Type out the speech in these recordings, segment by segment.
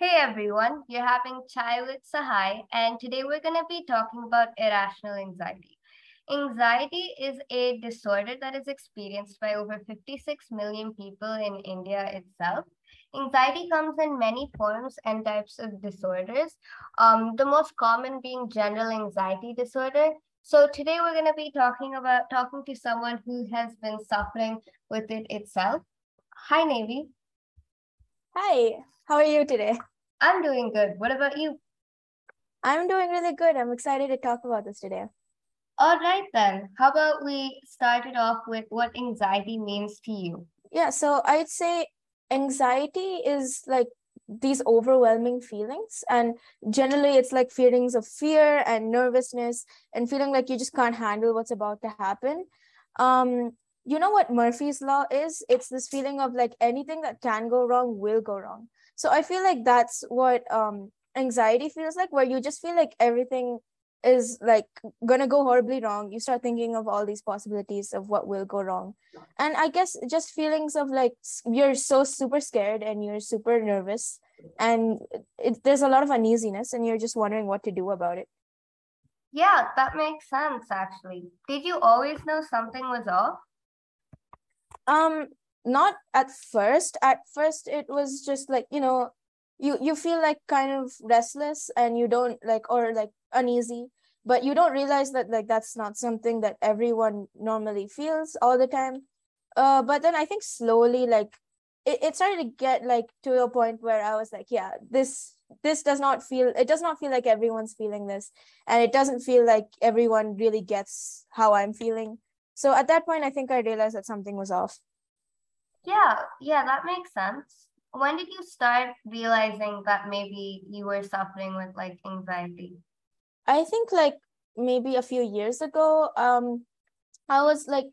Hey everyone, you're having Chai with Sahai, and today we're going to be talking about irrational anxiety. Anxiety is a disorder that is experienced by over 56 million people in India itself. Anxiety comes in many forms and types of disorders, the most common being general anxiety disorder. So today we're going to be talking to someone who has been suffering with it itself. Hi, Navy. Hi, how are you today? I'm doing good. What about you? I'm doing really good. I'm excited to talk about this today. All right, then. How about we start it off with what anxiety means to you? Yeah, so I'd say anxiety is like these overwhelming feelings. And generally, it's like feelings of fear and nervousness and feeling like you just can't handle what's about to happen. You know what Murphy's Law is? It's this feeling of like anything that can go wrong will go wrong. So I feel like that's what anxiety feels like, where you just feel like everything is like gonna go horribly wrong. You start thinking of all these possibilities of what will go wrong. And I guess just feelings of like you're so super scared and you're super nervous and there's a lot of uneasiness and you're just wondering what to do about it. Yeah, that makes sense actually. Did you always know something was off? Not at first. At first it was just like, you know, you feel like kind of restless and you don't like, or like uneasy, but you don't realize that like that's not something that everyone normally feels all the time. But then I think slowly like it started to get like to a point where I was like, yeah, this does not feel like everyone's feeling this, and it doesn't feel like everyone really gets how I'm feeling. So at that point, I think I realized that something was off. Yeah, that makes sense. When did you start realizing that maybe you were suffering with like anxiety? I think like maybe a few years ago, I was like,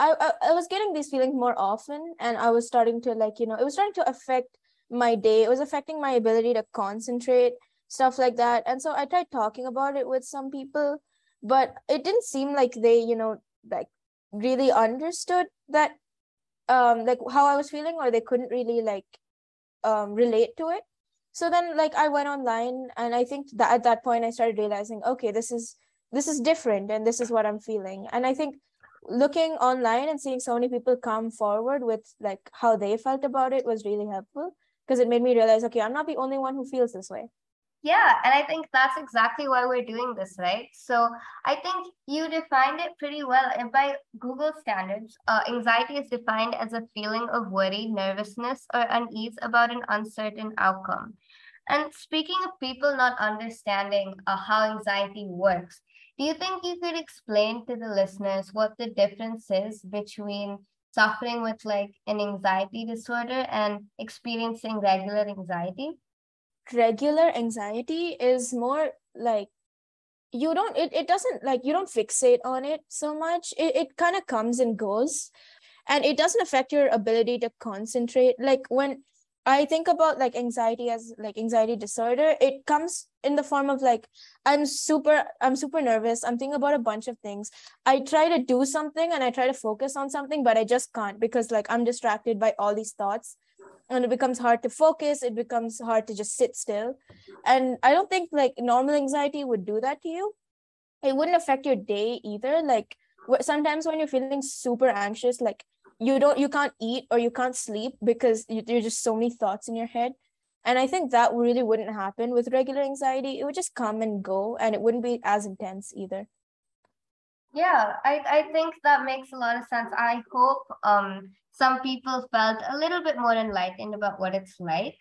I was getting these feelings more often, and I was starting to like, you know, it was starting to affect my day. It was affecting my ability to concentrate, stuff like that. And so I tried talking about it with some people, but it didn't seem like they, you know, like really understood that like how I was feeling, or they couldn't really like relate to it. So then like I went online, and I think that at that point I started realizing, okay, this is different and this is what I'm feeling. And I think looking online and seeing so many people come forward with like how they felt about it was really helpful, because it made me realize, okay, I'm not the only one who feels this way. Yeah, and I think that's exactly why we're doing this, right? So I think you defined it pretty well. And by Google standards, anxiety is defined as a feeling of worry, nervousness, or unease about an uncertain outcome. And speaking of people not understanding how anxiety works, do you think you could explain to the listeners what the difference is between suffering with like an anxiety disorder and experiencing regular anxiety? Regular anxiety is more like you don't, it doesn't like, you don't fixate on it so much. It kind of comes and goes, and it doesn't affect your ability to concentrate. Like when I think about like anxiety as like anxiety disorder, it comes in the form of like, I'm super nervous. I'm thinking about a bunch of things. I try to do something and I try to focus on something, but I just can't, because like I'm distracted by all these thoughts. And it becomes hard to focus. It becomes hard to just sit still. And I don't think like normal anxiety would do that to you. It wouldn't affect your day either. Like sometimes when you're feeling super anxious, like you can't eat or you can't sleep because there's just so many thoughts in your head. And I think that really wouldn't happen with regular anxiety. It would just come and go, and it wouldn't be as intense either. Yeah, I think that makes a lot of sense. I hope some people felt a little bit more enlightened about what it's like.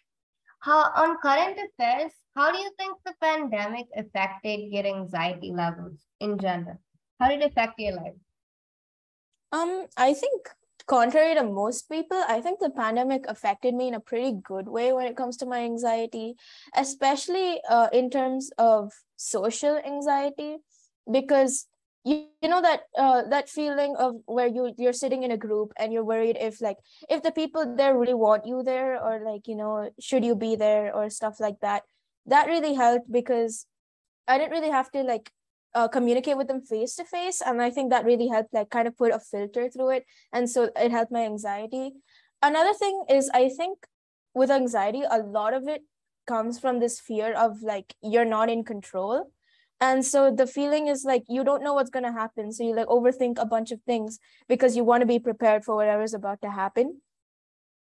On current affairs, how do you think the pandemic affected your anxiety levels in general? How did it affect your life? I think contrary to most people, I think the pandemic affected me in a pretty good way when it comes to my anxiety, especially in terms of social anxiety, because you know that that feeling of where you're sitting in a group and you're worried if the people there really want you there, or like, you know, should you be there or stuff like that. That really helped, because I didn't really have to like communicate with them face to face, and I think that really helped like kind of put a filter through it, and so it helped my anxiety. Another thing is I think with anxiety, a lot of it comes from this fear of like, you're not in control. And so the feeling is like, you don't know what's going to happen. So you like overthink a bunch of things because you want to be prepared for whatever is about to happen.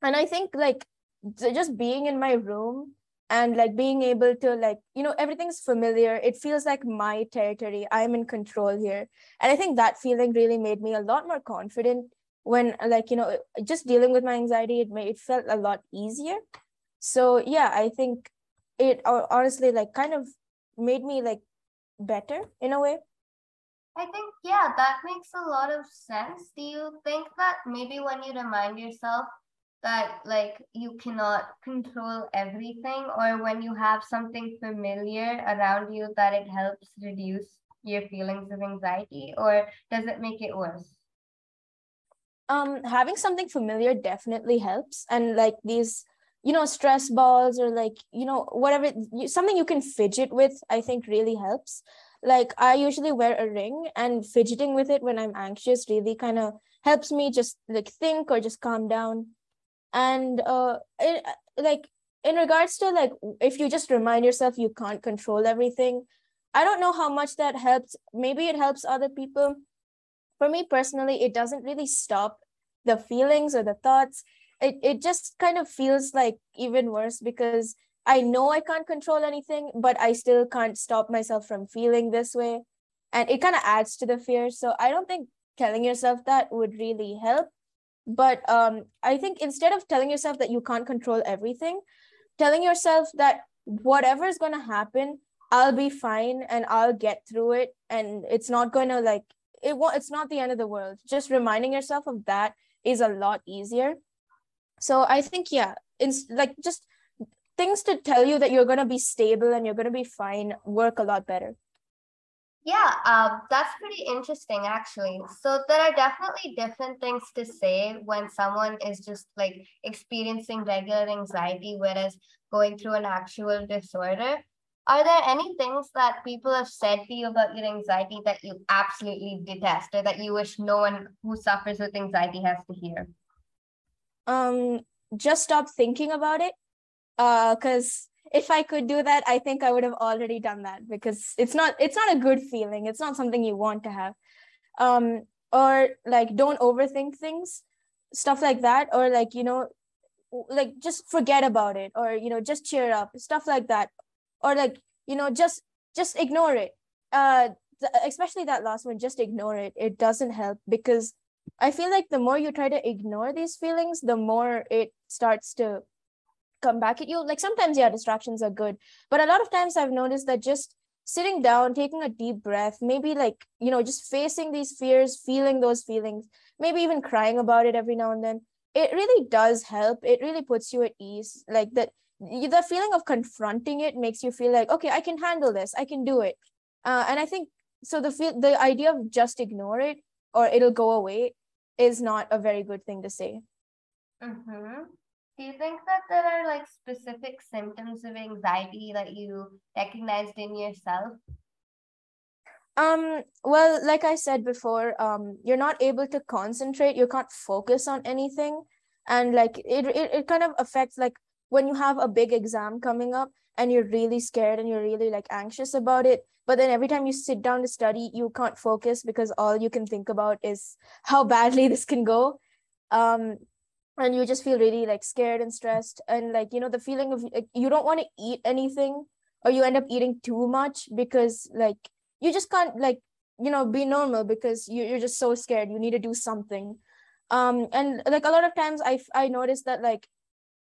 And I think like just being in my room and like being able to like, you know, everything's familiar. It feels like my territory. I'm in control here. And I think that feeling really made me a lot more confident when like, you know, just dealing with my anxiety, it felt a lot easier. So yeah, I think it honestly like kind of made me like better in a way. I think, yeah, that makes a lot of sense. Do you think that maybe when you remind yourself that like you cannot control everything, or when you have something familiar around you, that it helps reduce your feelings of anxiety, or does it make it worse? Having something familiar definitely helps. And like these, you know, stress balls or like, you know, whatever, something you can fidget with, I think really helps. Like I usually wear a ring, and fidgeting with it when I'm anxious really kind of helps me just like think or just calm down. And like in regards to like, if you just remind yourself you can't control everything, I don't know how much that helps. Maybe it helps other people. For me personally, it doesn't really stop the feelings or the thoughts. It just kind of feels like even worse, because I know I can't control anything, but I still can't stop myself from feeling this way. And it kind of adds to the fear. So I don't think telling yourself that would really help. But I think instead of telling yourself that you can't control everything, telling yourself that whatever is going to happen, I'll be fine and I'll get through it. And it's not going to like, it's not the end of the world. Just reminding yourself of that is a lot easier. So I think, yeah, it's like just things to tell you that you're going to be stable and you're going to be fine work a lot better. Yeah, that's pretty interesting, actually. So there are definitely different things to say when someone is just like experiencing regular anxiety, whereas going through an actual disorder. Are there any things that people have said to you about your anxiety that you absolutely detest, or that you wish no one who suffers with anxiety has to hear? Just stop thinking about it, because if I could do that, I think I would have already done that, because it's not a good feeling. It's not something you want to have. Or like, don't overthink things, stuff like that. Or like, you know, like just forget about it, or, you know, just cheer up, stuff like that. Or like, you know, just ignore it. Especially that last one, just ignore it. It doesn't help, because I feel like the more you try to ignore these feelings, the more it starts to come back at you. Like sometimes, yeah, distractions are good, but a lot of times I've noticed that just sitting down, taking a deep breath, maybe like, you know, just facing these fears, feeling those feelings, maybe even crying about it every now and then, it really does help. It really puts you at ease. Like that, the feeling of confronting it makes you feel like, okay, I can handle this. I can do it. And I think, so the idea of just ignore it, or it'll go away, is not a very good thing to say. Mm-hmm. Do you think that there are like specific symptoms of anxiety that you recognized in yourself? Well, like I said before, you're not able to concentrate. You can't focus on anything. And like it kind of affects like when you have a big exam coming up and you're really scared and you're really like anxious about it. But then every time you sit down to study, you can't focus because all you can think about is how badly this can go. And you just feel really like scared and stressed. And like, you know, the feeling of like, you don't want to eat anything, or you end up eating too much because like, you just can't like, you know, be normal because you're just so scared. You need to do something. And like a lot of times I noticed that like,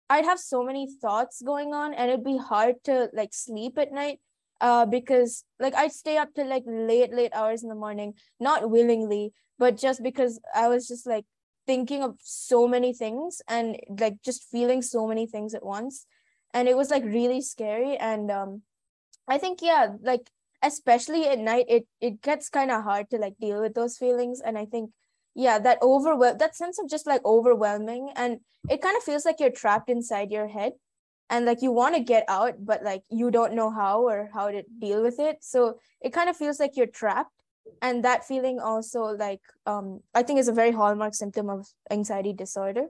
I'd have so many thoughts going on, and it'd be hard to like sleep at night. Because like I'd stay up till like late hours in the morning, not willingly, but just because I was just like thinking of so many things and like just feeling so many things at once. And it was like really scary. And I think, yeah, like especially at night, it gets kind of hard to like deal with those feelings. And I think, yeah, that sense of just like overwhelming, and it kind of feels like you're trapped inside your head. And like you want to get out, but like you don't know how or how to deal with it. So it kind of feels like you're trapped. And that feeling also like, I think is a very hallmark symptom of anxiety disorder.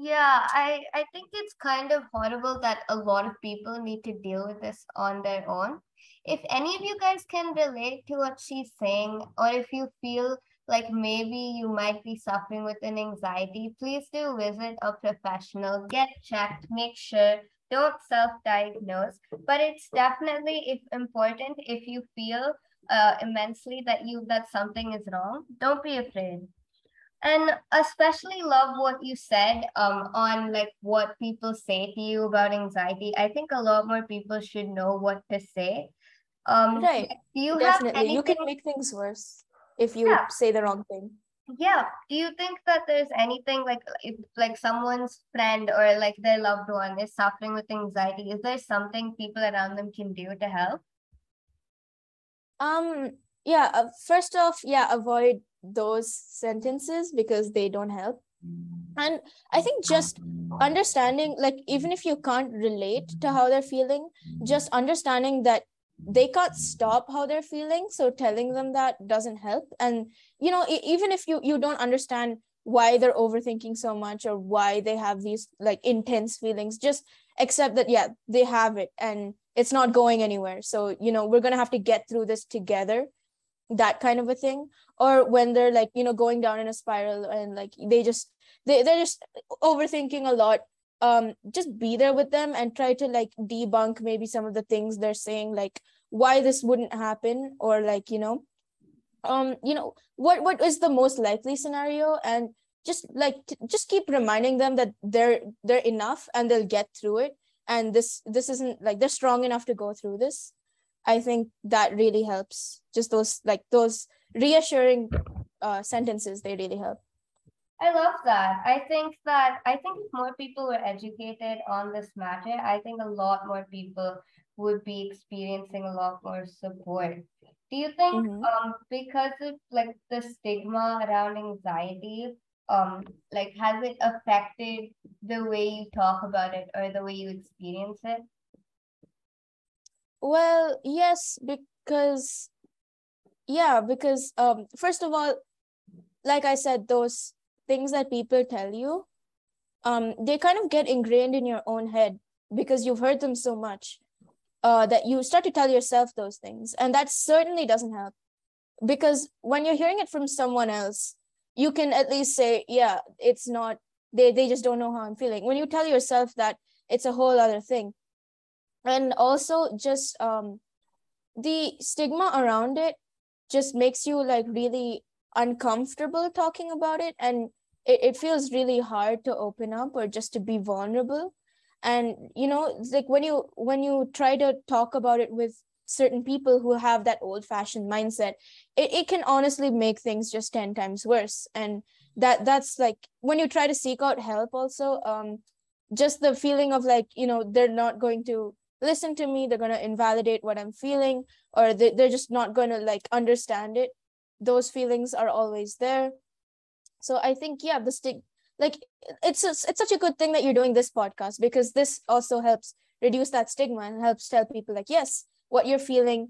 Yeah, I think it's kind of horrible that a lot of people need to deal with this on their own. If any of you guys can relate to what she's saying, or if you feel like maybe you might be suffering with an anxiety, please do visit a professional, get checked, make sure, don't self-diagnose. But it's definitely important if you feel immensely that something is wrong, don't be afraid. And especially love what you said on like what people say to you about anxiety. I think a lot more people should know what to say. Right. Do you definitely have anything... You can make things worse if you say the wrong thing. Yeah. Do you think that there's anything like if someone's friend or like their loved one is suffering with anxiety? Is there something people around them can do to help? Yeah. First off, avoid those sentences because they don't help. And I think just understanding, like even if you can't relate to how they're feeling, just understanding that they can't stop how they're feeling, so telling them that doesn't help. And you know, even if you don't understand why they're overthinking so much or why they have these like intense feelings, just accept that they have it and it's not going anywhere, so you know, we're gonna have to get through this together, that kind of a thing. Or when they're like, you know, going down in a spiral and like they're just overthinking a lot, just be there with them and try to like debunk maybe some of the things they're saying, like why this wouldn't happen, or like, you know, what is the most likely scenario. And just like just keep reminding them that they're enough and they'll get through it, and this isn't like they're strong enough to go through this. I think that really helps. Just those reassuring sentences, they really help. I love that. I think if more people were educated on this matter, I think a lot more people would be experiencing a lot more support. Do you think because of like the stigma around anxiety, like has it affected the way you talk about it or the way you experience it? Well, yes, because first of all, like I said, those things that people tell you, they kind of get ingrained in your own head because you've heard them so much that you start to tell yourself those things. And that certainly doesn't help, because when you're hearing it from someone else, you can at least say, yeah, it's not, they just don't know how I'm feeling. When you tell yourself that, it's a whole other thing. And also just the stigma around it just makes you like really uncomfortable talking about it, and it feels really hard to open up or just to be vulnerable. And you know, like when you try to talk about it with certain people who have that old-fashioned mindset, it can honestly make things just 10 times worse. And that's like when you try to seek out help also, just the feeling of like, you know, they're not going to listen to me, they're going to invalidate what I'm feeling, or they're just not going to like understand it. Those feelings are always there. So I think, yeah, the stigma, like it's such a good thing that you're doing this podcast, because this also helps reduce that stigma and helps tell people like, yes, what you're feeling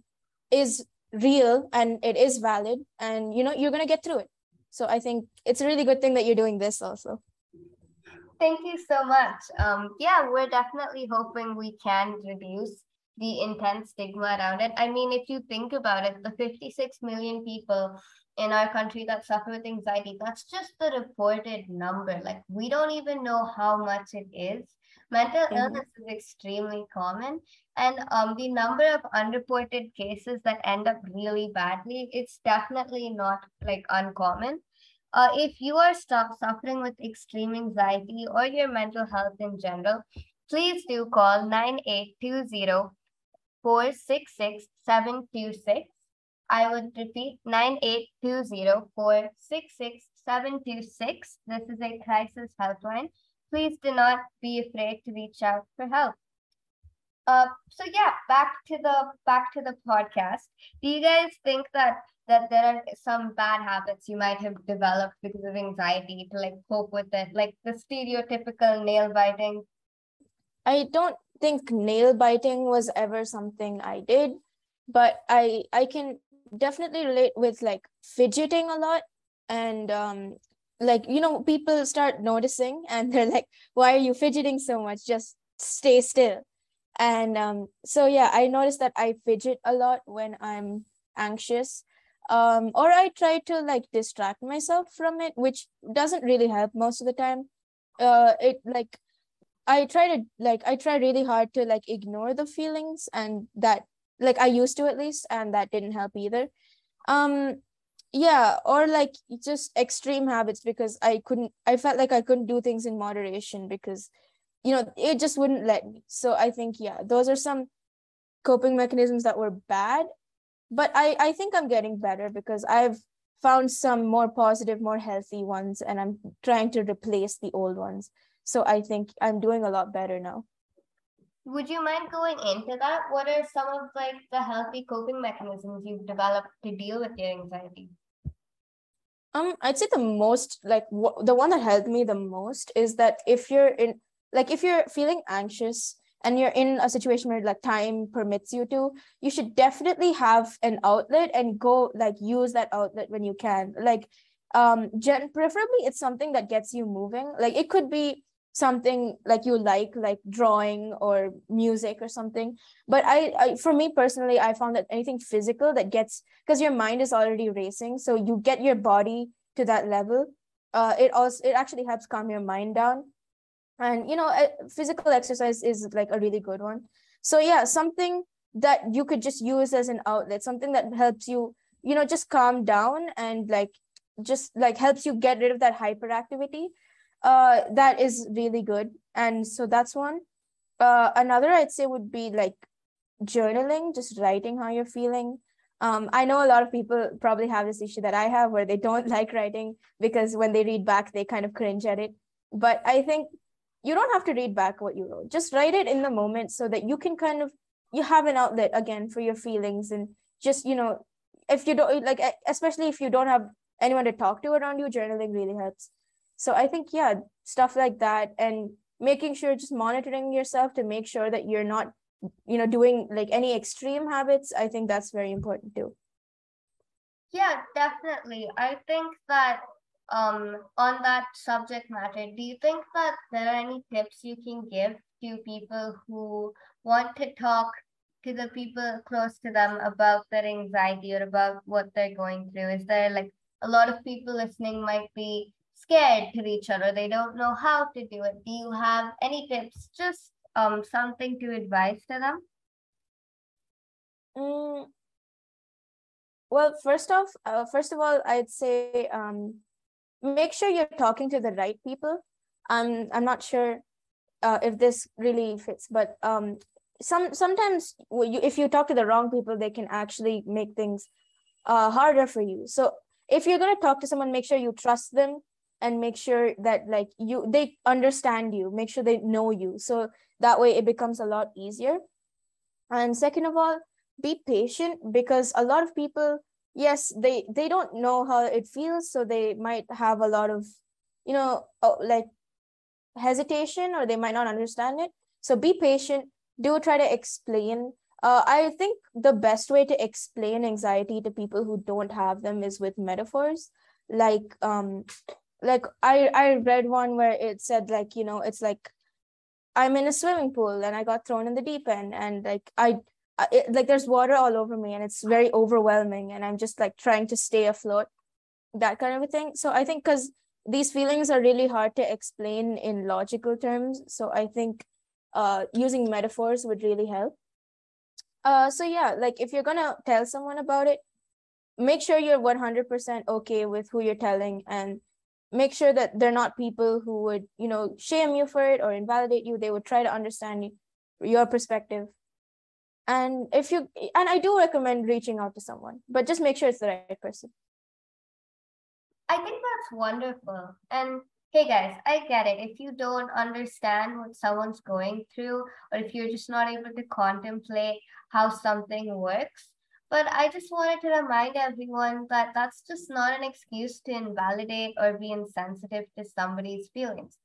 is real and it is valid, and you know, you're going to get through it. So I think it's a really good thing that you're doing this also. Thank you so much. Yeah, we're definitely hoping we can reduce the intense stigma around it. I mean, if you think about it, the 56 million people in our country that suffer with anxiety, that's just the reported number. Like, we don't even know how much it is. Mental illness is extremely common. And the number of unreported cases that end up really badly, it's definitely not like uncommon. If you are suffering with extreme anxiety or your mental health in general, please do call 9820-466-726. I would repeat, 9820-466-726. This is a crisis helpline. Please do not be afraid to reach out for help. So yeah, back to the podcast. Do you guys think that there are some bad habits you might have developed because of anxiety to like cope with it, like the stereotypical nail biting? I don't think nail biting was ever something I did, but I can definitely relate with like fidgeting a lot and people start noticing and they're like, why are you fidgeting so much? Just stay still. And so, yeah, I noticed that I fidget a lot when I'm anxious, or I try to distract myself from it, which doesn't really help most of the time. I try really hard to ignore the feelings, and that I used to at least, and that didn't help either. Yeah, or just extreme habits, because I felt like I couldn't do things in moderation because, it just wouldn't let me. So I think, yeah, those are some coping mechanisms that were bad, but I think I'm getting better because I've found some more positive, more healthy ones, and I'm trying to replace the old ones. So I think I'm doing a lot better now. Would you mind going into that? What are some of the healthy coping mechanisms you've developed to deal with your anxiety? I'd say the most, the one that helped me the most is that if you're feeling anxious and you're in a situation where time permits you to, you should definitely have an outlet and go use that outlet when you can. Preferably it's something that gets you moving. It could be something you like drawing or music or something, but I for me personally, I found that anything physical that gets, because your mind is already racing, so you get your body to that level, it actually helps calm your mind down. And physical exercise is a really good one. So yeah, something that you could just use as an outlet, something that helps you just calm down and helps you get rid of that hyperactivity. That is really good. And so that's one. Another I'd say would be journaling, just writing how you're feeling. I know a lot of people probably have this issue that I have, where they don't like writing because when they read back, they kind of cringe at it. But I think you don't have to read back what you wrote. Just write it in the moment so that you can you have an outlet again for your feelings. And just, if you don't, especially if you don't have anyone to talk to around you, journaling really helps. So I think, yeah, stuff like that, and making sure, just monitoring yourself to make sure that you're not, doing any extreme habits. I think that's very important too. Yeah, definitely. I think that on that subject matter, do you think that there are any tips you can give to people who want to talk to the people close to them about their anxiety or about what they're going through? Is there a lot of people listening might be scared to reach out, or they don't know how to do it? Do you have any tips, just something to advise to them? Well, first of all, I'd say make sure you're talking to the right people. I'm not sure if this really fits, but sometimes if you talk to the wrong people, they can actually make things harder for you. So if you're going to talk to someone, make sure you trust them, and make sure that they understand you, make sure they know you. So that way it becomes a lot easier. And second of all, be patient, because a lot of people, yes, they don't know how it feels. So they might have a lot of, hesitation, or they might not understand it. So be patient, do try to explain. I think the best way to explain anxiety to people who don't have them is with metaphors. I read one where it said it's I'm in a swimming pool and I got thrown in the deep end, and there's water all over me and it's very overwhelming, and I'm just trying to stay afloat, that kind of a thing. So I think, because these feelings are really hard to explain in logical terms, so I think using metaphors would really help. So yeah, if you're gonna tell someone about it, make sure you're 100% okay with who you're telling, and make sure that they're not people who would, shame you for it or invalidate you. They would try to understand your perspective. And I do recommend reaching out to someone, but just make sure it's the right person. I think that's wonderful. And hey guys, I get it. If you don't understand what someone's going through, or if you're just not able to contemplate how something works, but I just wanted to remind everyone that that's just not an excuse to invalidate or be insensitive to somebody's feelings.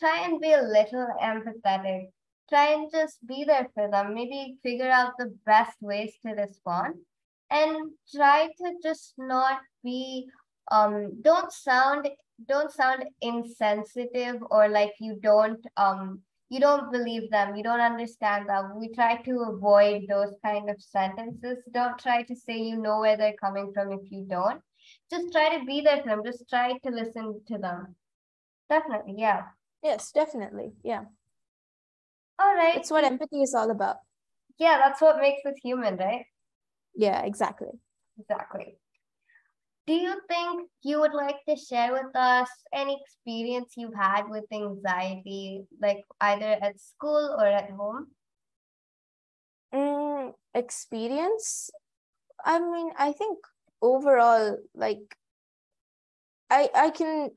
Try and be a little empathetic. Try and just be there for them. Maybe figure out the best ways to respond, and try to just not be, don't sound don't sound insensitive or like you don't believe them, you don't understand them. We try to avoid those kind of sentences. Don't try to say you know where they're coming from if you don't. Just try to be there for them. Just try to listen to them. Definitely, yeah. Yes, definitely, yeah. All right. It's what empathy is all about. Yeah, that's what makes us human, right? Yeah, exactly. Exactly. Do you think you would like to share with us any experience you've had with anxiety, like either at school or at home? Experience? I mean, I think overall, like, I can,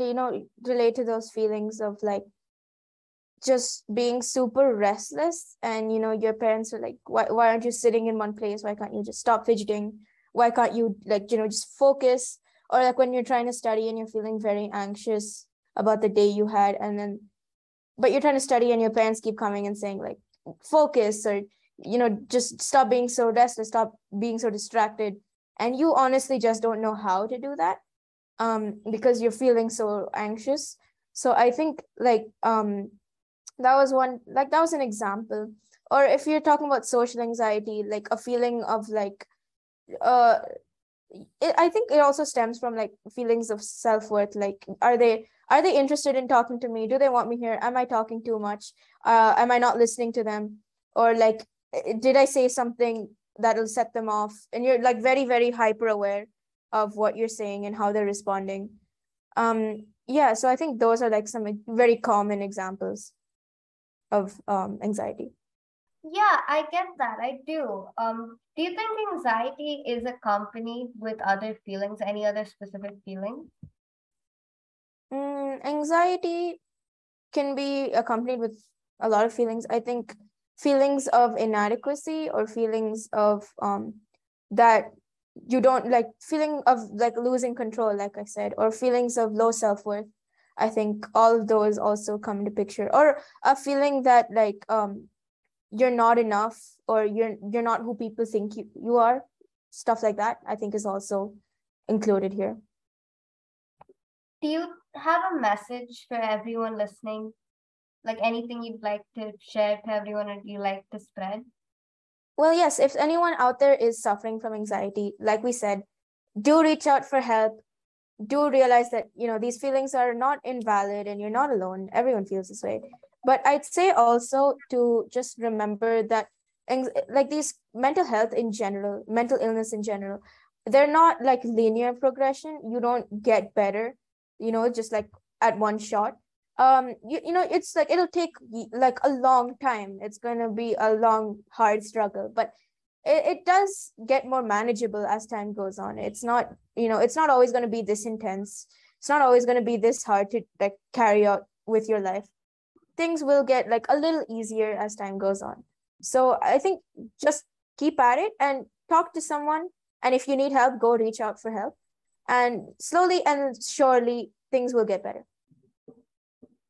you know, relate to those feelings of like just being super restless and, you know, your parents are like, why aren't you sitting in one place? Why can't you just stop fidgeting? Why can't you, like, you know, just focus? Or like when you're trying to study and you're feeling very anxious about the day you had, and then, but you're trying to study and your parents keep coming and saying like, focus, or, you know, just stop being so restless, stop being so distracted. And you honestly just don't know how to do that because you're feeling so anxious. So I think like that was an example. Or if you're talking about social anxiety, like a feeling of like, I think it also stems from like feelings of self-worth, like are they interested in talking to me? Do they want me here? Am I talking too much? Am I not listening to them? Or like, did I say something that'll set them off? And you're like very, very hyper aware of what you're saying and how they're responding. Yeah, so I think those are like some very common examples of anxiety. Yeah, I get that. I do. Do you think anxiety is accompanied with other feelings? Any other specific feelings? Anxiety can be accompanied with a lot of feelings. I think feelings of inadequacy, or feelings of that you don't like, feeling of like losing control, like I said, or feelings of low self-worth. I think all of those also come into picture, or a feeling that like, you're not enough, or you're not who people think you are. Stuff like that, I think, is also included here. Do you have a message for everyone listening? Like anything you'd like to share to everyone, or you like to spread? Well, yes, if anyone out there is suffering from anxiety, like we said, do reach out for help. Do realize that, you know, these feelings are not invalid and you're not alone. Everyone feels this way. But I'd say also to just remember that like these mental health in general, mental illness in general, they're not like linear progression. You don't get better, you know, just like at one shot. You know, it's like, it'll take like a long time. It's going to be a long, hard struggle, but it does get more manageable as time goes on. It's not, you know, it's not always going to be this intense. It's not always going to be this hard to like carry out with your life. Things will get like a little easier as time goes on. So I think just keep at it and talk to someone. And if you need help, go reach out for help. And slowly and surely, things will get better.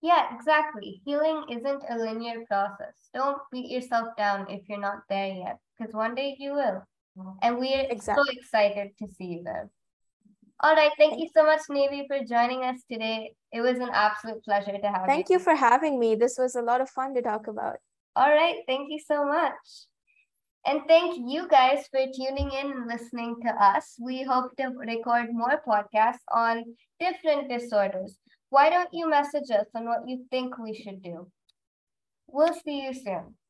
Yeah, exactly. Healing isn't a linear process. Don't beat yourself down if you're not there yet, because one day you will. And we're so excited to see you there. All right. Thank you so much, Navy, for joining us today. It was an absolute pleasure to have you. Thank you for having me. This was a lot of fun to talk about. All right. Thank you so much. And thank you guys for tuning in and listening to us. We hope to record more podcasts on different disorders. Why don't you message us on what you think we should do? We'll see you soon.